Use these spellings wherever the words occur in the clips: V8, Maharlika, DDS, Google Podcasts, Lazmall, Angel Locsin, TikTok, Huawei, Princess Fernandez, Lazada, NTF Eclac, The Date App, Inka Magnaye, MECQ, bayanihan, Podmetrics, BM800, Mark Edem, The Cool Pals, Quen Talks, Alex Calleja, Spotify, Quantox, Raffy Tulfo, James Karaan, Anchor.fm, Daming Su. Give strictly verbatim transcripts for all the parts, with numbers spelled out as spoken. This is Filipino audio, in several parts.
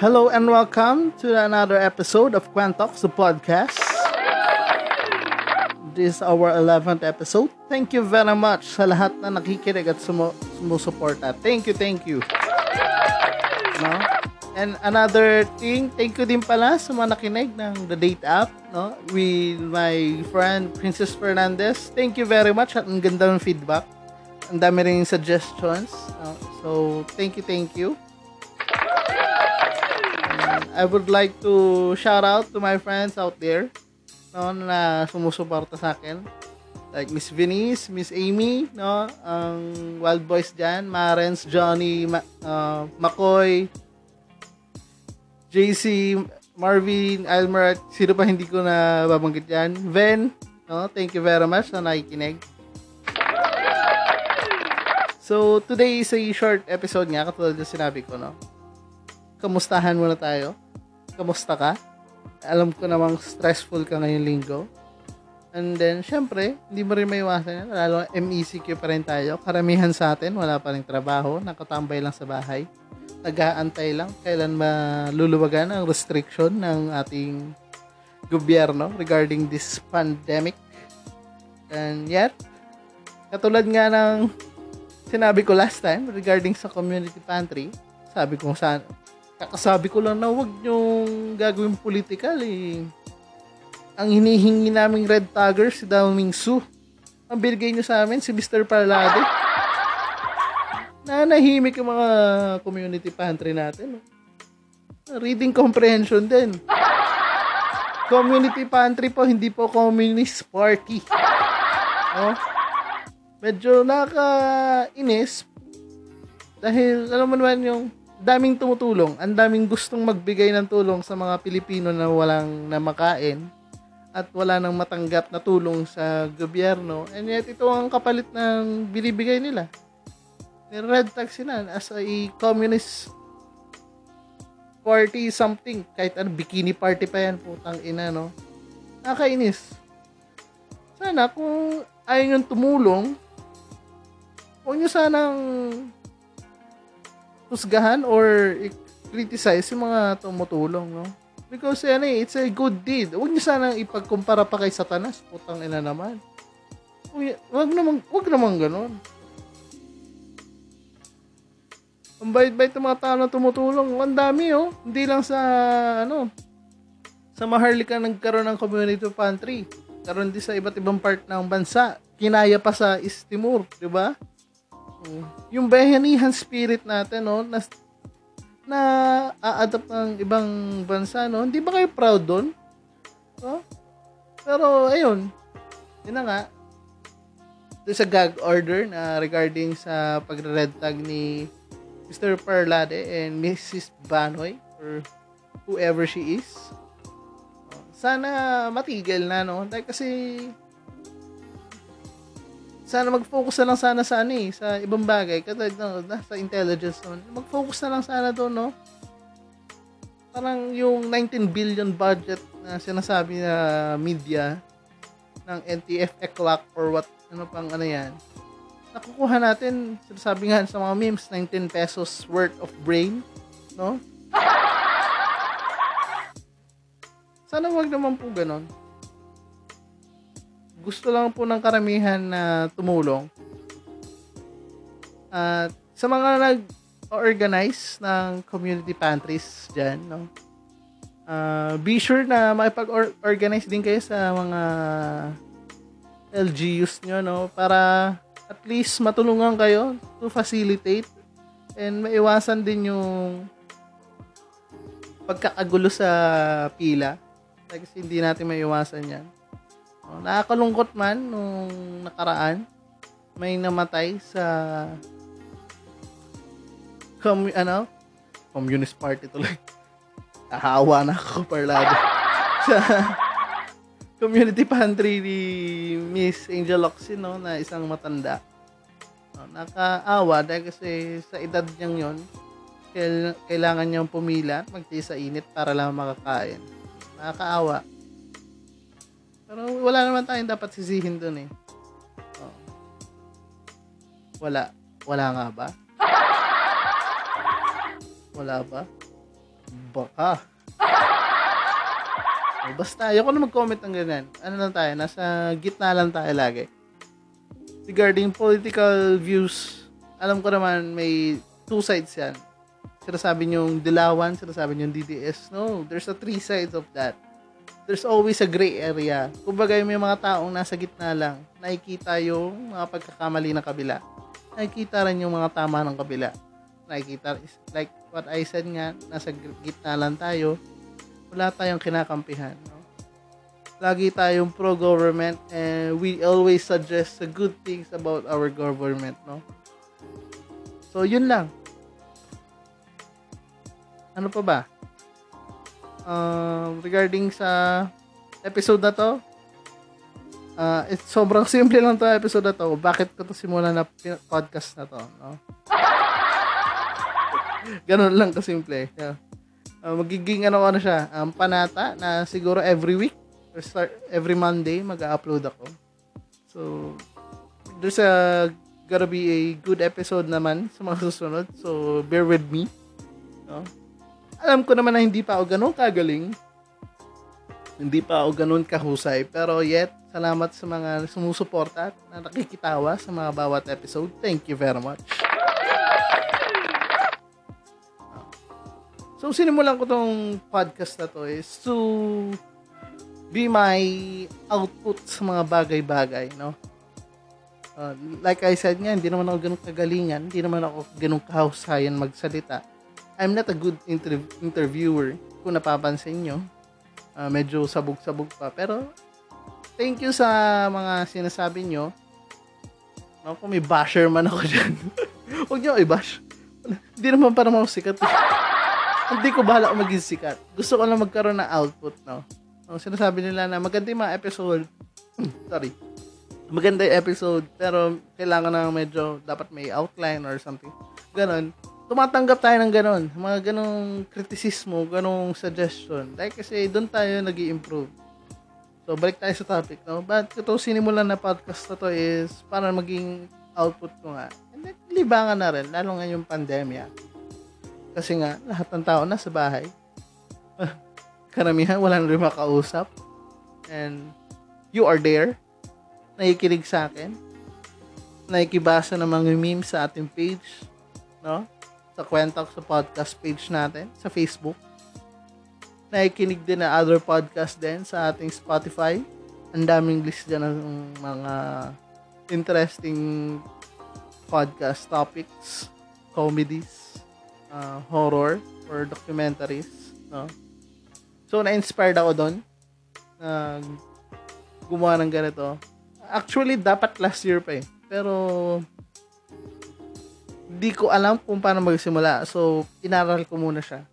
Hello and welcome to another episode of Quantox, the podcast. This is our eleventh episode. Thank you very much sa lahat na nakikinig at sumu- sumusuporta. Thank you, thank you. No? And another thing, thank you din pala sa mga nakinig ng The Date App, no? With my friend Princess Fernandez. Thank you very much at ang ganda ng feedback. Ang dami rin yung suggestions. No? So, thank you, thank you. I would like to shout out to my friends out there, no, na sumusuporta sa akin. Like Miss Venice, Miss Amy, no, ang um, Wild Boys dyan, Marens, Johnny, Ma- uh, McCoy, J C, Marvin, Almer, sino pa hindi ko na babanggit dyan. Ven, no, thank you very much na nakikinig. So, today is a short episode nga, katulad na sinabi ko, no. Kamustahan muna tayo. Kamusta ka? Alam ko namang stressful ka ngayong linggo. And then, syempre, hindi mo rin maiwasan yan. Lalo, M E C Q pa rin tayo. Karamihan sa atin, wala pa rin trabaho. Nakatambay lang sa bahay. Nag-aantay lang kailan maluluwagan ang restriction ng ating gobyerno regarding this pandemic. And yet, katulad nga ng sinabi ko last time regarding sa community pantry, sabi ko saan, kakasabi ko lang na huwag nyong gagawin political eh. Ang hinihingi naming red tagger, si Daming Su. Ang binigay nyo sa amin, si Mister Palade. Nanahimik yung mga community pantry natin. Reading comprehension din. Community pantry po, hindi po Communist Party. No? Medyo nakainis. Dahil, alam mo naman yung daming tumutulong, ang daming gustong magbigay ng tulong sa mga Pilipino na walang namakain at wala nang matanggap na tulong sa gobyerno, and yet ito ang kapalit ng binibigay nila. Red tag sila as a Communist Party something, kahit ano, bikini party pa yan, putang ina, no? Nakainis. Sana kung ayaw nyo tumulong, huwag nyo sanang husgahan or criticize yung mga tumutulong, no? Because yan eh, it's a good deed. Huwag nyo sanang ipagkumpara pa kay Satanas. Putang ina naman. Huwag naman, huwag naman ganun. Ang bait-bait ng mga tao na tumutulong. Ang dami, oh. Hindi lang sa, ano, sa Maharlika nagkaroon ng community pantry. Karoon din sa iba't ibang part ng bansa. Kinaya pa sa East Timor, di ba? Yung bayanihan spirit natin, no, na, na a-adapt ng ibang bansa, no? Hindi ba kayo proud doon? No? Pero ayun, yun na nga, doon sa gag order na regarding sa pagre-red tag ni Mister Perlade and Missus Banoy or whoever she is, sana matigil na, no? Dahil kasi sana mag-focus na lang sana sa ano eh, sa ibang bagay, katulad ng sa intelligence noon. Mag-focus na lang sana doon, no? Parang yung nineteen billion budget na sinasabi na media ng N T F Eclac or what, ano pang ano yan. Nakukuha natin, sinasabi nga sa mga memes, nineteen pesos worth of brain, no? Sana wag naman po ganon. Gusto lang po ng karamihan na tumulong. At sa mga nag-organize ng community pantries dyan, no? Uh, be sure na makipag-organize din kayo sa mga L G Us nyo, no? Para at least matulungan kayo to facilitate and maiwasan din yung pagkakagulo sa pila. Kasi hindi natin maiwasan yan. Nakakalungkot man nung nakaraan, may namatay sa com- ano? Communist Party tuloy. Nahawa na ako parlado. Sa community pantry ni Miss Angel Locsin, no, na isang matanda. Nakaawa dahil kasi sa edad niyang yon, kailangan niyang pumila at magtiis sa init para lang makakain. Nakakaawa. Pero wala naman tayong dapat sisihin dun eh. Oh. Wala. Wala nga ba? Wala ba? Baka. Oh, basta. Ayoko na mag-comment ng ganyan. Ano lang tayo? Nasa gitna lang tayo lagi. Regarding political views, alam ko naman may two sides yan. Sinasabi niyong dilawan, sinasabi niyong D D S. No, there's a three sides of that. There's always a gray area. Kumbaga may mga taong nasa gitna lang. Nakikita yung mga pagkakamali ng kabila. Nakikita rin yung mga tama ng kabila. Nakikita, like what I said nga, nasa gitna lang tayo. Wala tayong kinakampihan. No? Lagi tayong pro-government and we always suggest the good things about our government, no? So, yun lang. Ano pa ba? Uh, regarding sa episode na to, uh, it's sobrang simple lang to episode na to. Bakit ko to simulan na podcast na to, no? Ganun lang kasimple. Yeah. Uh, magiging ano ano siya, um, panata na siguro every week. Or start every Monday mag-upload ako. So there's a gonna be a good episode naman sa mga susunod. So bear with me. No? Alam ko naman na hindi pa ako ganun kagaling. Hindi pa ako ganun kahusay, pero yet salamat sa mga sumusuporta at na nakikitawa sa mga bawat episode. Thank you very much. So sinimulan ko tong podcast na to is to be my output sa mga bagay-bagay, no? Uh, like I said nga, hindi naman ako ganun kagalingan, hindi naman ako ganun kahusayan magsalita. I'm not a good inter- interviewer, kung napapansin nyo. Uh, medyo sabog-sabog pa, pero thank you sa mga sinasabi nyo. No, kung may basher man ako dyan. Huwag nyo i-bash. Hindi naman para mga sikat. Hindi ko bahala maging sikat. Gusto ko lang magkaroon ng output, no? Oh, sinasabi nila na maganda yung mga episode. Sorry. Maganda yung episode, pero kailangan na medyo dapat may outline or something. Ganon. Tumatanggap tayo ng ganon. Mga ganong kritisismo, ganong suggestion. Dahil kasi doon tayo nag-i-improve. So, balik tayo sa topic, no? But ito, sinimulan na podcast na to is para maging output ko nga. And then, libangan na rin, lalo nga yung pandemya. Kasi nga, lahat ng tao na sa bahay. Karamihan, wala na rin makausap. And you are there. Nakikinig sa akin. Nakikibasa ng mga memes sa ating page. No? Sa Quantox, sa podcast page natin. Sa Facebook. Nakikinig din na other podcast din sa ating Spotify. Ang daming list dyan ng mga interesting podcast topics, comedies, uh, horror, or documentaries. No? So, na-inspired ako doon na uh, gumawa ng ganito. Actually, dapat last year pa eh. Pero, di ko alam kung paano magsimula. So, inaral ko muna siya.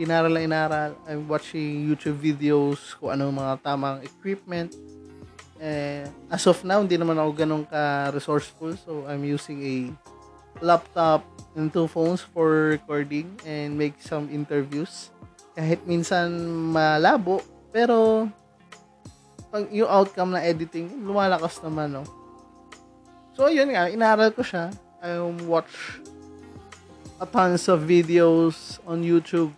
Inaral na inaral. I'm watching YouTube videos kung ano mga tamang equipment. Eh, as of now, hindi naman ako ganun ka-resourceful. So, I'm using a laptop and two phones for recording and make some interviews. Kahit minsan malabo, pero pag yung outcome na editing, lumalakas naman, no? So, yun nga, inaral ko siya. I watch a tons of videos on YouTube.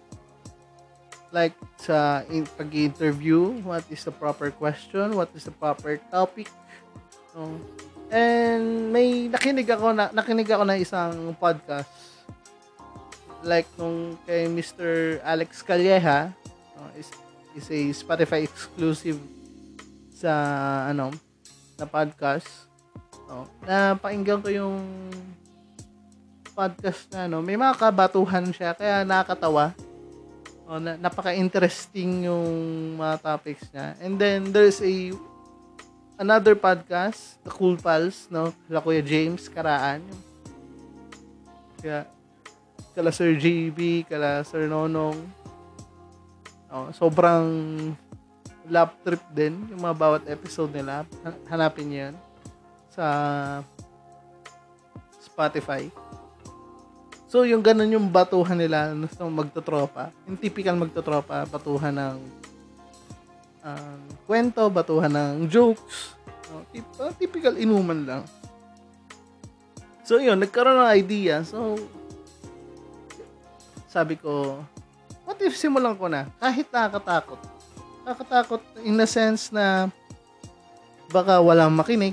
Like, sa in- pag-interview, what is the proper question, what is the proper topic. No? And may nakinig ako na, nakinig ako na isang podcast. Like nung kay Mister Alex Calleja, uh, is, is a Spotify exclusive sa ano na podcast. Uh, napakinggan ko yung podcast na ano, may mga kabatuhan siya kaya nakakatawa. Oh, na, napaka-interesting yung mga topics niya. And then there's a another podcast, The Cool Pals, no? Kala Kuya James Karaan. Kaya kala Sir J B, kala Sir Nonong. Oh, sobrang lap trip din yung mga bawat episode nila. Hanapin niyo 'yan sa Spotify. So, yung ganun yung batuhan nila nung magtotropa. Yung typical magtotropa, batuhan ng uh, kwento, batuhan ng jokes. No? Typical inuman lang. So, yun, nagkaroon ng idea. So, sabi ko, what if simulan ko na? Kahit nakakatakot. Nakakatakot in the sense na baka walang makinig.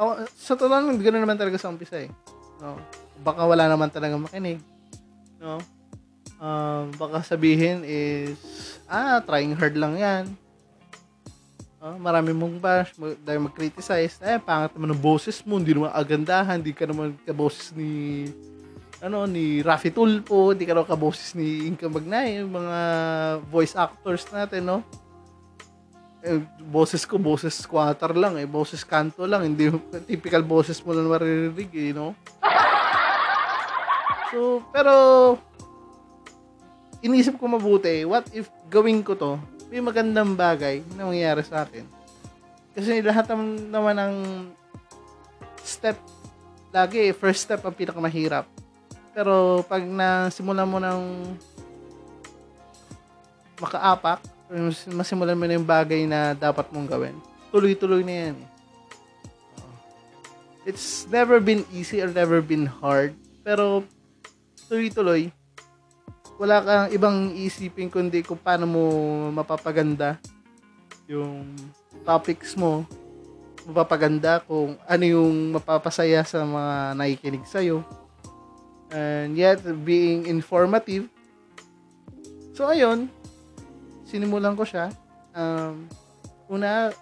Oh, sa totoo lang, ganoon naman talaga sa umpisa eh. No? Baka wala naman talaga makinig. No? Um, baka sabihin is, ah, trying hard lang yan. Oh, marami mong bash, mag- dahil mag-criticize, eh, pangat naman ang boses mo, hindi naman agandahan, hindi ka naman kaboses ni, ano, ni Raffy Tulfo, hindi ka naman kaboses ni Inka Magnaye, yung mga voice actors natin, no? Eh, boses ko, boses squatter lang eh, boses kanto lang, hindi typical boses mo lang maririnig eh, you know? So, pero inisip ko mabuti, what if gawin ko to, may magandang bagay na mangyayari sa akin. Kasi lahat naman, naman ng step, lagi first step ang pinakamahirap. Pero pag nasimulan mo ng makaapak, masimulan mo na yung bagay na dapat mong gawin, tuloy-tuloy na yan. It's never been easy or never been hard, pero tuloy-tuloy, wala kang ibang isipin kundi kung paano mo mapapaganda yung topics mo, mapapaganda kung ano yung mapapasaya sa mga nakikinig sa'yo, and yet being informative. So ayun, sinimulan ko siya. Um, una,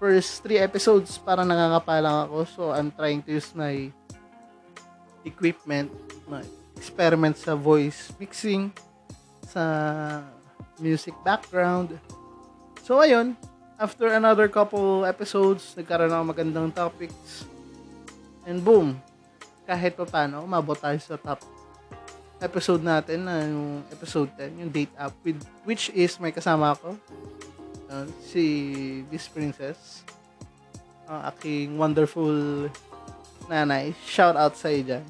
first three episodes, parang nangangapalang ako. So, I'm trying to use my equipment, my experiment sa voice mixing, sa music background. So, ayun. After another couple episodes, nagkaroon ako magandang topics. And boom! Kahit pa paano, umabot tayo sa top episode natin na yung episode ten, yung Date App, with which is may kasama ako, uh, si Miss Princess, ang uh, aking wonderful nanay. Shout out sa iyo dyan.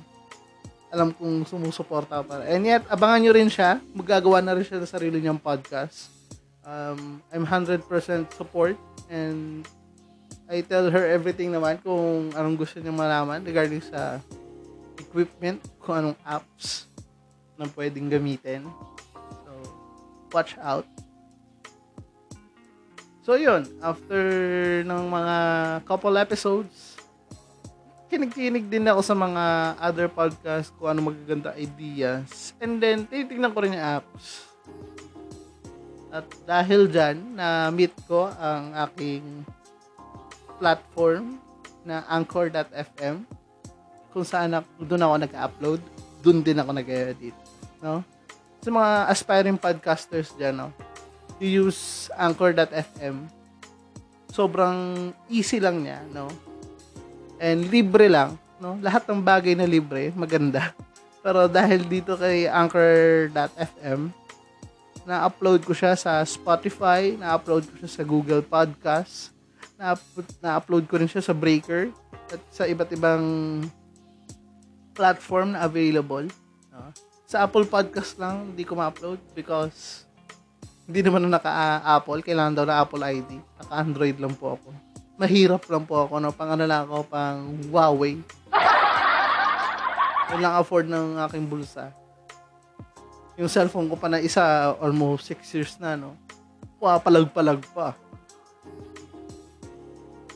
Alam kong sumusuporta para. And yet, abangan nyo rin siya. Magagawa na rin siya ng sarili niyang podcast. Um, I'm one hundred percent support and I tell her everything naman kung anong gusto niya malaman regarding sa equipment, kung anong apps na pwedeng gamitin. So, watch out. So, yun. After ng mga couple episodes, kinig-kinig din ako sa mga other podcasts kung ano magaganda ideas. And then, titignan ko rin yung apps. At dahil dyan, na-meet ko ang aking platform na Anchor dot F M, kung saan ako, doon ako nag-upload. Doon din ako nag-edit. No? Sa mga aspiring podcasters dyan, no? You use Anchor dot F M. Sobrang easy lang niya, no? And libre lang, no? Lahat ng bagay na libre, maganda. Pero dahil dito kay Anchor dot F M, na-upload ko siya sa Spotify, na-upload ko siya sa Google Podcasts, na-upload ko rin siya sa Breaker, at sa iba't ibang platform na available. No? Sa Apple Podcast lang, hindi ko ma-upload because hindi naman na naka-Apple. Kailangan daw na Apple I D. Naka-Android lang po ako. Mahirap lang po ako. No? Pang ano lang ako, pang Huawei. Yun lang afford ng aking bulsa. Yung cellphone ko pa na isa, almost six years na, no? Papalag-palag pa.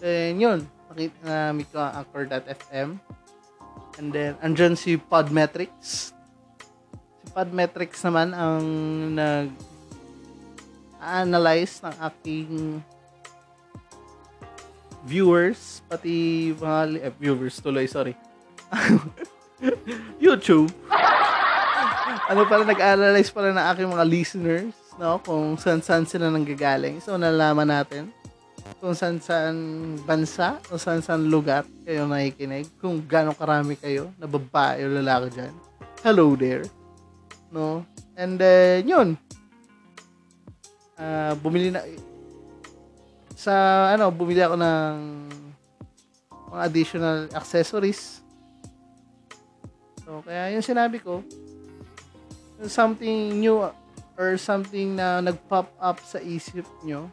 And yun, nakamit ko ang Anchor dot F M. And then, andyan si Podmetrics. Podmetrics naman ang nag-analyze ng aking viewers, pati mga li- eh, viewers tuloy, sorry. YouTube. ano pala, nag-analyze pala na aking mga listeners, no? Kung saan-saan sila nanggagaling. So, nalaman natin kung saan-saan bansa o saan-saan lugar kayo nakikinig. Kung gano'ng karami kayo na babae o lalaki dyan. Hello there. No? And then, yun. Uh, bumili na... Sa, ano, bumili ako ng mga additional accessories. So, kaya yung sinabi ko, something new or something na nag-pop up sa isip nyo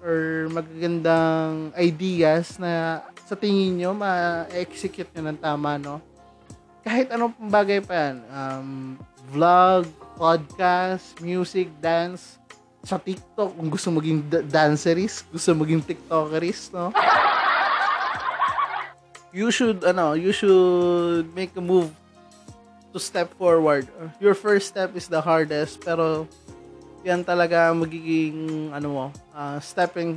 or magagandang ideas na sa tingin nyo, ma-execute nyo ng tama, no? Kahit anong bagay pa yan. Um, vlog, podcast, music, dance, sa TikTok, kung gusto maging d- dancerist, gusto maging TikTokerist, no? You should, ano, you should make a move to step forward. Your first step is the hardest, pero yan talaga magiging, ano mo, uh, stepping,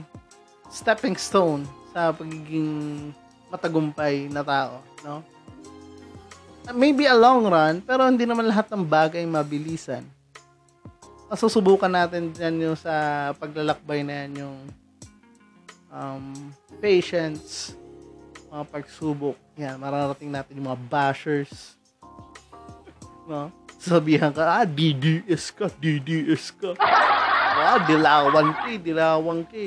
stepping stone sa pagiging matagumpay na tao, no? Maybe a long run, pero hindi naman lahat ng bagay mabilisan. Masusubukan natin yan yung sa paglalakbay na yan, yung um, patience, mga pagsubok. Yan, mararating natin yung mga bashers. No? Sabihan ka, ah, D D S ka, D D S ka. Ah, dilawan ka, dilawan ka.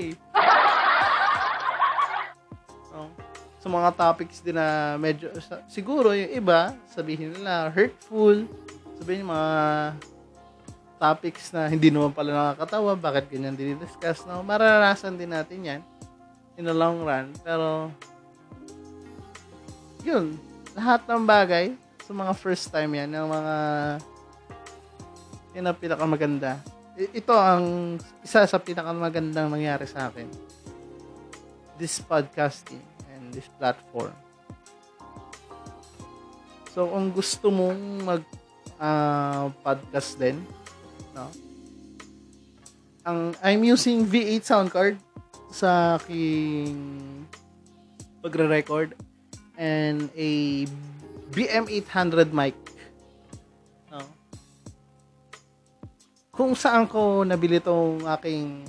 No? Sa mga topics din na medyo, siguro yung iba, sabihin nila hurtful, sabihin yung mga topics na hindi naman pala nakakatawa, bakit ganyan dinidiscuss, no? Mararanasan din natin yan in the long run, pero yun, lahat ng bagay sa mga first time yan, yung mga yun ang pinakamaganda. Ito ang isa sa pinakamagandang nangyari sa akin, this podcasting and this platform. So kung gusto mong mag uh, podcast din, no? Ang I'm using V eight sound card sa aking pagre-record and a B M eight hundred mic. No? Kung saan ko nabili tong aking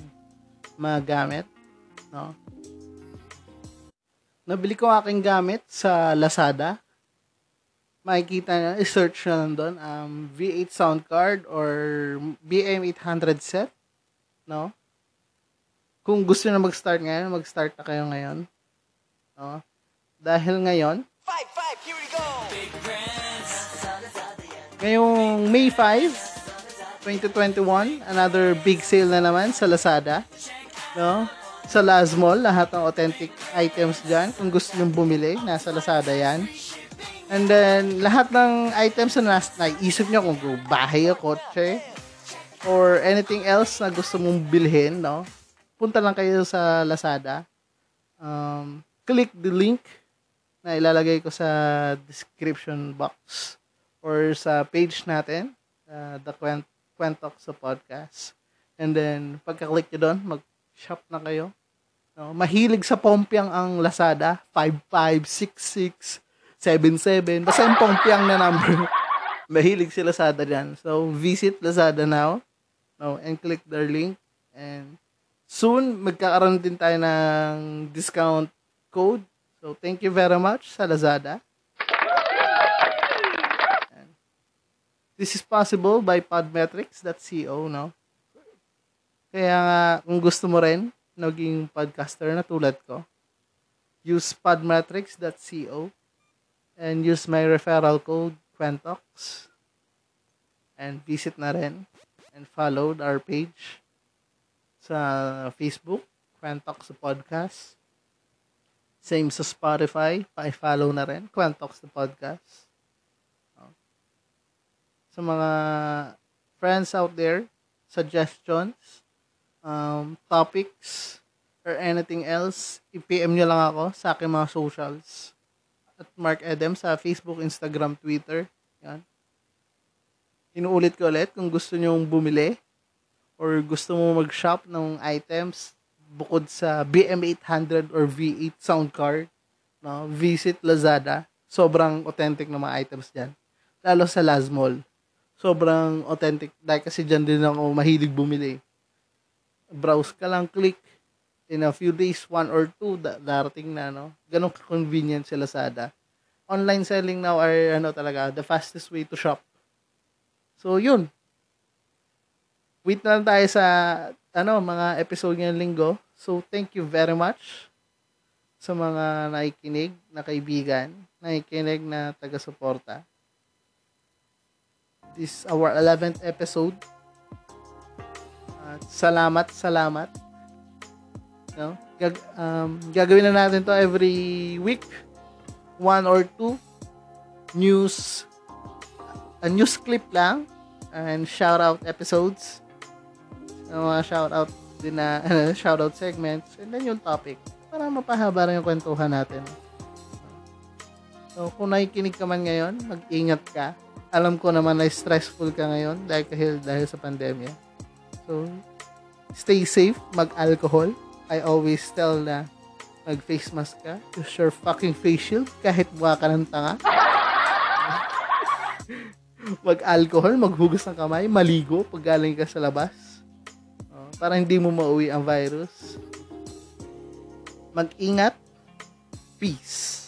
mga gamit, no? Nabili ko aking gamit sa Lazada. Makikita na, i-search na lang doon, um, V eight sound card or B M eight hundred set, no? Kung gusto na mag-start ngayon, mag-start na kayo ngayon, no? Dahil ngayon, five, five, here we go. Ngayong May fifth, twenty twenty-one, another big sale na naman sa Lazada, no? Sa Lazmall, lahat ng authentic items dyan. Kung gusto nyo bumili, nasa Lazada yan. And then, lahat ng items na naisip nyo, kung bahay o kotse or anything else na gusto mong bilhin, no? Punta lang kayo sa Lazada. Um, click the link na ilalagay ko sa description box or sa page natin, uh, the Quen, Quen Talks podcast. And then, pagka-click nyo doon, mag-shop na kayo. No? Mahilig sa pompiang ang Lazada, five five six six seven seven. Basta yung pompiang na number. Mahilig si Lazada dyan. So, visit Lazada now, no? And click their link. And soon, magkakaroon din tayo ng discount code. So, thank you very much sa Lazada. And this is possible by podmetrics dot co, no? Kaya nga, kung gusto mo rin, naging podcaster na tulad ko, use podmetrics dot co and use my referral code, Quantox. And visit na rin and follow our page sa Facebook, Quantox Podcast. Same sa Spotify, pa-follow na rin, Quantox the podcast. Sa mga friends out there, suggestions, um, topics, or anything else, i-P M nyo lang ako sa aking mga socials. At Mark Edem sa Facebook, Instagram, Twitter. Yan. Inuulit ko ulit, kung gusto nyo bumili or gusto mo mag-shop ng items bukod sa B M eight hundred or V eight sound card, no? Visit Lazada. Sobrang authentic ng mga items dyan. Lalo sa Lazmall. sobrang authentic. Dahil kasi dyan din ako mahilig bumili. Browse ka lang, click. In a few days, one or two, darating na, no? Ganun ka-convenient si Lazada. Online selling now are, ano talaga, the fastest way to shop. So, yun. Wait na lang tayo sa, ano, mga episode ngayong linggo. So, thank you very much sa mga nakikinig na kaibigan, nakikinig na taga-suporta. This is our eleventh episode. At salamat, salamat. No? Gag- um, gagawin na natin to every week, one or two news a news clip lang and shout out episodes, no, mga shout out din na uh, shout out segments, and then yung topic para mapahaba rin yung kwentuhan natin. So kung nakikinig ka man ngayon, mag-ingat ka. Alam ko naman na stressful ka ngayon dahil dahil sa pandemya. So stay safe, mag-alcohol. I always tell na mag-face mask ka. Use your fucking face shield kahit mukha ka ng tanga. Mag-alcohol, maghugas ng kamay, maligo pag galing ka sa labas. Uh, para hindi mo mauwi ang virus. Mag-ingat. Peace.